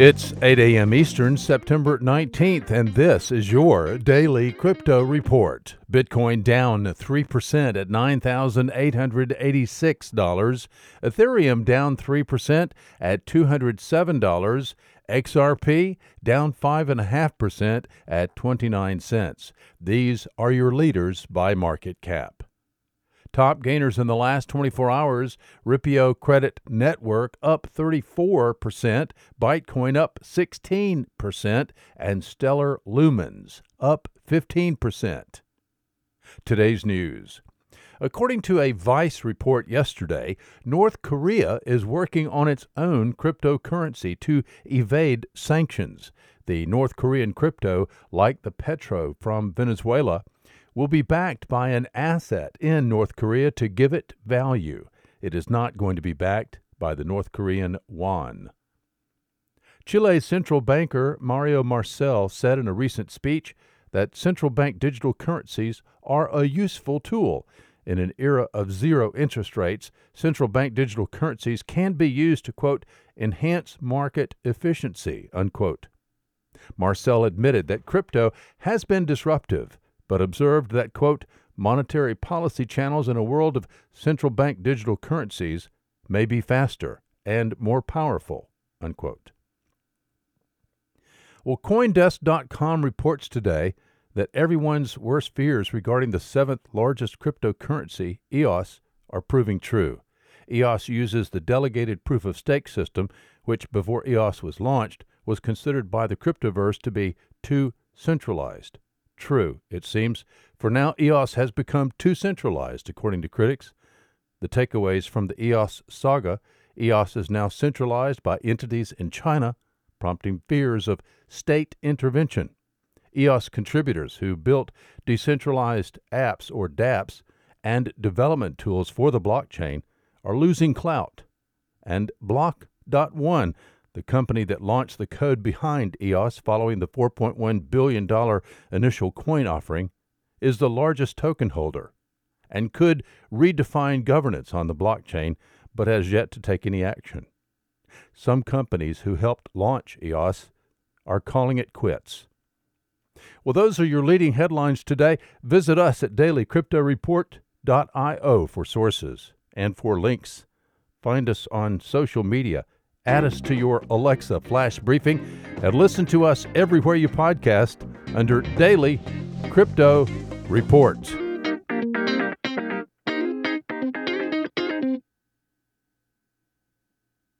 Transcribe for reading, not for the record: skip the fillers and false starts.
It's 8 a.m. Eastern, September 19th, and this is your Daily Crypto Report. Bitcoin down 3% at $9,886. Ethereum down 3% at $207. XRP down 5.5% at 29 cents. These are your leaders by market cap. Top gainers in the last 24 hours, Ripio Credit Network up 34%, Bytecoin up 16%, and Stellar Lumens up 15%. Today's news. According to a Vice report yesterday, North Korea is working on its own cryptocurrency to evade sanctions. The North Korean crypto, like the Petro from Venezuela, will be backed by an asset in North Korea to give it value. It is not going to be backed by the North Korean won. Chile's central banker Mario Marcel said in a recent speech that central bank digital currencies are a useful tool. In an era of zero interest rates, central bank digital currencies can be used to, quote, enhance market efficiency, unquote. Marcel admitted that crypto has been disruptive, but observed that, quote, monetary policy channels in a world of central bank digital currencies may be faster and more powerful, unquote. Well, Coindesk.com reports today that everyone's worst fears regarding the seventh largest cryptocurrency, EOS, are proving true. EOS uses the delegated proof-of-stake system, which before EOS was launched, was considered by the cryptoverse to be too centralized. True, it seems. For now, EOS has become too centralized, according to critics. The takeaways from the EOS saga: EOS is now centralized by entities in China, prompting fears of state intervention. EOS contributors who built decentralized apps, or dApps, and development tools for the blockchain are losing clout. And block.one, the company that launched the code behind EOS following the $4.1 billion initial coin offering, is the largest token holder and could redefine governance on the blockchain, but has yet to take any action. Some companies who helped launch EOS are calling it quits. Well, those are your leading headlines today. Visit us at dailycryptoreport.io for sources and for links. Find us on social media. Add us to your Alexa flash briefing, and listen to us everywhere you podcast under Daily Crypto Report.